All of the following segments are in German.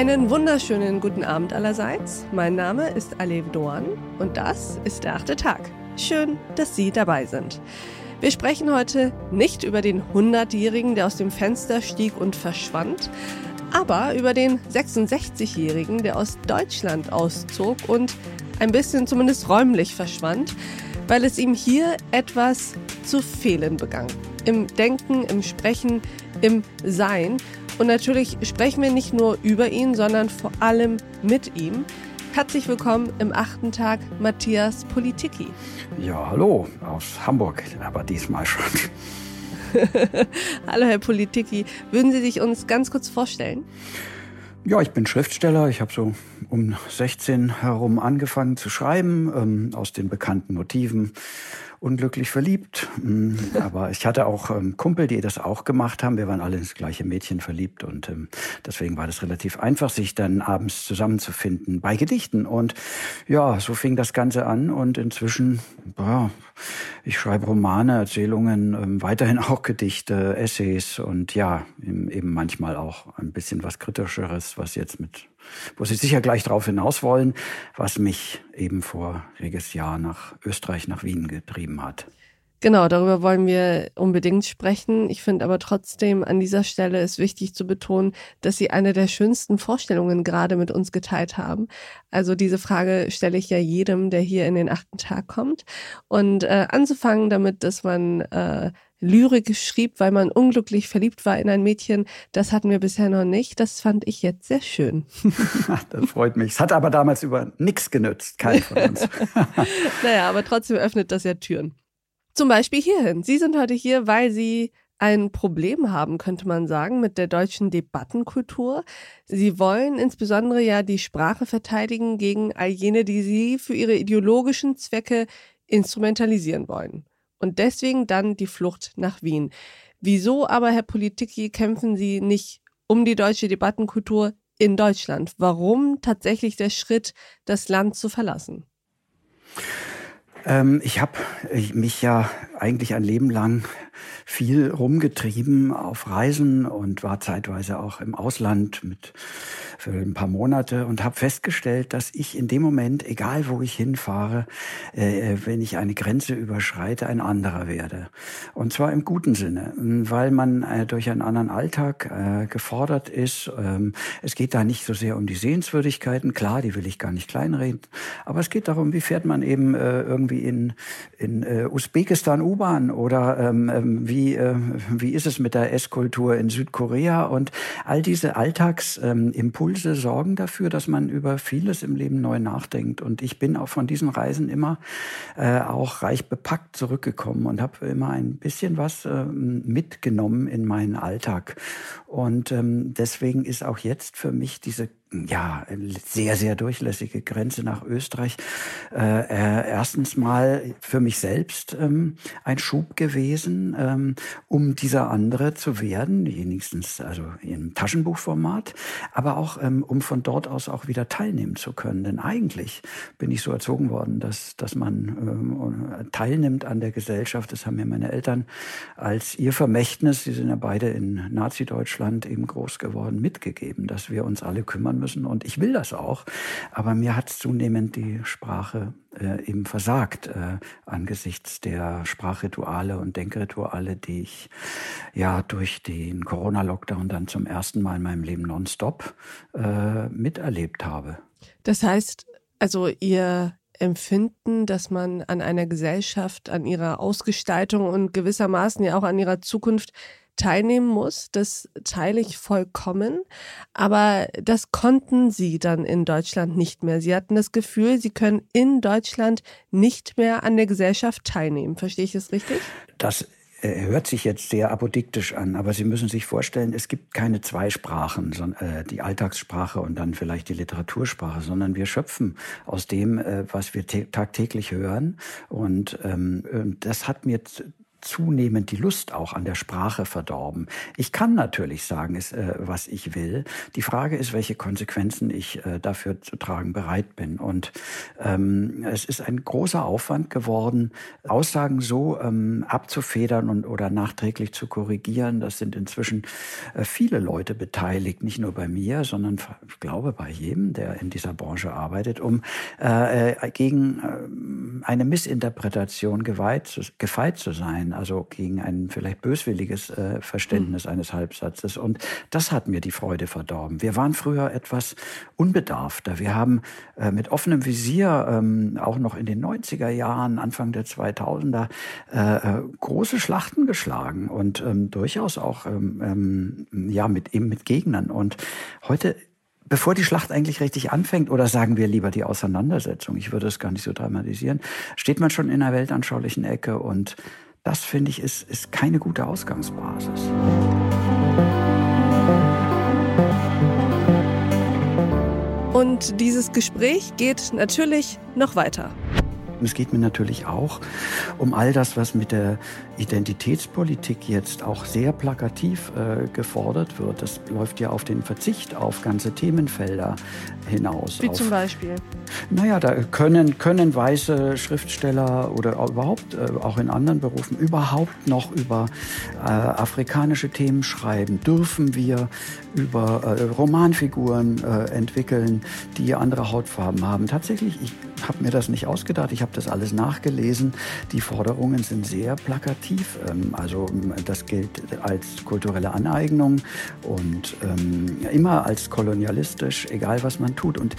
Einen wunderschönen guten Abend allerseits. Mein Name ist Alev Doğan und das ist der 8. Tag. Schön, dass Sie dabei sind. Wir sprechen heute nicht über den 100-Jährigen, der aus dem Fenster stieg und verschwand, aber über den 66-Jährigen, der aus Deutschland auszog und ein bisschen zumindest räumlich verschwand, weil es ihm hier etwas zu fehlen begann. Im Denken, im Sprechen, im Sein. Und natürlich sprechen wir nicht nur über ihn, sondern vor allem mit ihm. Herzlich willkommen im 8. Tag, Matthias Politiki. Ja, hallo aus Hamburg, aber diesmal schon. Hallo Herr Politiki, würden Sie sich uns ganz kurz vorstellen? Ja, ich bin Schriftsteller. Ich habe so um 16 herum angefangen zu schreiben, aus den bekannten Motiven. Unglücklich verliebt, aber ich hatte auch Kumpel, die das auch gemacht haben. Wir waren alle ins gleiche Mädchen verliebt und deswegen war das relativ einfach, sich dann abends zusammenzufinden bei Gedichten. Und ja, so fing das Ganze an und inzwischen, ich schreibe Romane, Erzählungen, weiterhin auch Gedichte, Essays und ja, eben manchmal auch ein bisschen was Kritischeres, wo Sie sicher gleich drauf hinaus wollen, was mich eben voriges Jahr nach Österreich, nach Wien getrieben hat. Genau, darüber wollen wir unbedingt sprechen. Ich finde aber trotzdem an dieser Stelle ist wichtig zu betonen, dass Sie eine der schönsten Vorstellungen gerade mit uns geteilt haben. Also diese Frage stelle ich ja jedem, der hier in den 8. Tag kommt. Und anzufangen damit, dass man Lyrik schrieb, weil man unglücklich verliebt war in ein Mädchen. Das hatten wir bisher noch nicht. Das fand ich jetzt sehr schön. Das freut mich. Es hat aber damals über nichts genützt. Kein von uns. Naja, aber trotzdem öffnet das ja Türen. Zum Beispiel hierhin. Sie sind heute hier, weil Sie ein Problem haben, könnte man sagen, mit der deutschen Debattenkultur. Sie wollen insbesondere ja die Sprache verteidigen gegen all jene, die Sie für Ihre ideologischen Zwecke instrumentalisieren wollen. Und deswegen dann die Flucht nach Wien. Wieso aber, Herr Politiki, kämpfen Sie nicht um die deutsche Debattenkultur in Deutschland? Warum tatsächlich der Schritt, das Land zu verlassen? Ich habe mich ja eigentlich ein Leben lang viel rumgetrieben auf Reisen und war zeitweise auch im Ausland für ein paar Monate und habe festgestellt, dass ich in dem Moment, egal wo ich hinfahre, wenn ich eine Grenze überschreite, ein anderer werde. Und zwar im guten Sinne, weil man durch einen anderen Alltag gefordert ist. Es geht da nicht so sehr um die Sehenswürdigkeiten, klar, die will ich gar nicht kleinreden, aber es geht darum, wie fährt man eben irgendwie in Usbekistan U-Bahn oder wie ist es mit der Esskultur in Südkorea und all diese Alltagsimpulse sorgen dafür, dass man über vieles im Leben neu nachdenkt und ich bin auch von diesen Reisen immer auch reich bepackt zurückgekommen und habe immer ein bisschen was mitgenommen in meinen Alltag und deswegen ist auch jetzt für mich diese sehr, sehr durchlässige Grenze nach Österreich. Erstens mal für mich selbst ein Schub gewesen, um dieser andere zu werden, wenigstens also im Taschenbuchformat, aber auch um von dort aus auch wieder teilnehmen zu können. Denn eigentlich bin ich so erzogen worden, dass man teilnimmt an der Gesellschaft. Das haben mir meine Eltern als ihr Vermächtnis, die sind ja beide in Nazi-Deutschland eben groß geworden, mitgegeben, dass wir uns alle kümmern müssen und ich will das auch, aber mir hat zunehmend die Sprache eben versagt angesichts der Sprachrituale und Denkrituale, die ich ja durch den Corona-Lockdown dann zum ersten Mal in meinem Leben nonstop miterlebt habe. Das heißt, also Ihr Empfinden, dass man an einer Gesellschaft, an ihrer Ausgestaltung und gewissermaßen ja auch an ihrer Zukunft teilnehmen muss, das teile ich vollkommen, aber das konnten Sie dann in Deutschland nicht mehr. Sie hatten das Gefühl, Sie können in Deutschland nicht mehr an der Gesellschaft teilnehmen. Verstehe ich das richtig? Das hört sich jetzt sehr apodiktisch an, aber Sie müssen sich vorstellen, es gibt keine zwei Sprachen, die Alltagssprache und dann vielleicht die Literatursprache, sondern wir schöpfen aus dem, was wir tagtäglich hören und das hat mir zunehmend die Lust auch an der Sprache verdorben. Ich kann natürlich sagen, was ich will. Die Frage ist, welche Konsequenzen ich dafür zu tragen bereit bin. Und es ist ein großer Aufwand geworden, Aussagen so abzufedern oder nachträglich zu korrigieren. Das sind inzwischen viele Leute beteiligt, nicht nur bei mir, sondern ich glaube bei jedem, der in dieser Branche arbeitet, um gegen eine Missinterpretation gefeit zu sein, also gegen ein vielleicht böswilliges Verständnis eines Halbsatzes. Und das hat mir die Freude verdorben. Wir waren früher etwas unbedarfter. Wir haben mit offenem Visier auch noch in den 90er Jahren, Anfang der 2000er, große Schlachten geschlagen und durchaus auch mit Gegnern. Und heute, bevor die Schlacht eigentlich richtig anfängt, oder sagen wir lieber die Auseinandersetzung, ich würde es gar nicht so dramatisieren, steht man schon in einer weltanschaulichen Ecke. Und das, finde ich, ist keine gute Ausgangsbasis. Und dieses Gespräch geht natürlich noch weiter. Es geht mir natürlich auch um all das, was mit der Identitätspolitik jetzt auch sehr plakativ gefordert wird. Das läuft ja auf den Verzicht auf ganze Themenfelder hinaus. Wie zum Beispiel? Naja, da können weiße Schriftsteller oder überhaupt auch in anderen Berufen überhaupt noch über afrikanische Themen schreiben? Dürfen wir über Romanfiguren entwickeln, die andere Hautfarben haben? Tatsächlich, ich habe mir das nicht ausgedacht, ich habe das alles nachgelesen. Die Forderungen sind sehr plakativ. Also das gilt als kulturelle Aneignung und immer als kolonialistisch, egal was man tut. Und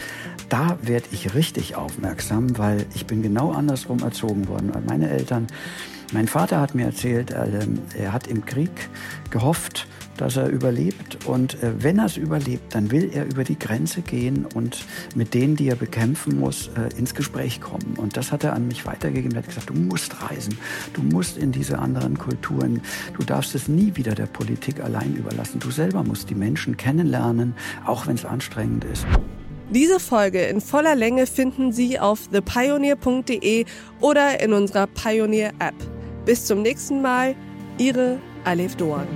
da werde ich richtig aufmerksam, weil ich bin genau andersrum erzogen worden. Meine Eltern, mein Vater hat mir erzählt, er hat im Krieg gehofft, dass er überlebt, und wenn er es überlebt, dann will er über die Grenze gehen und mit denen, die er bekämpfen muss, ins Gespräch kommen. Und das hat er an mich weitergegeben. Er hat gesagt, du musst reisen, du musst in diese anderen Kulturen, du darfst es nie wieder der Politik allein überlassen. Du selber musst die Menschen kennenlernen, auch wenn es anstrengend ist. Diese Folge in voller Länge finden Sie auf thepioneer.de oder in unserer Pioneer-App. Bis zum nächsten Mal, Ihre Alev Doğan.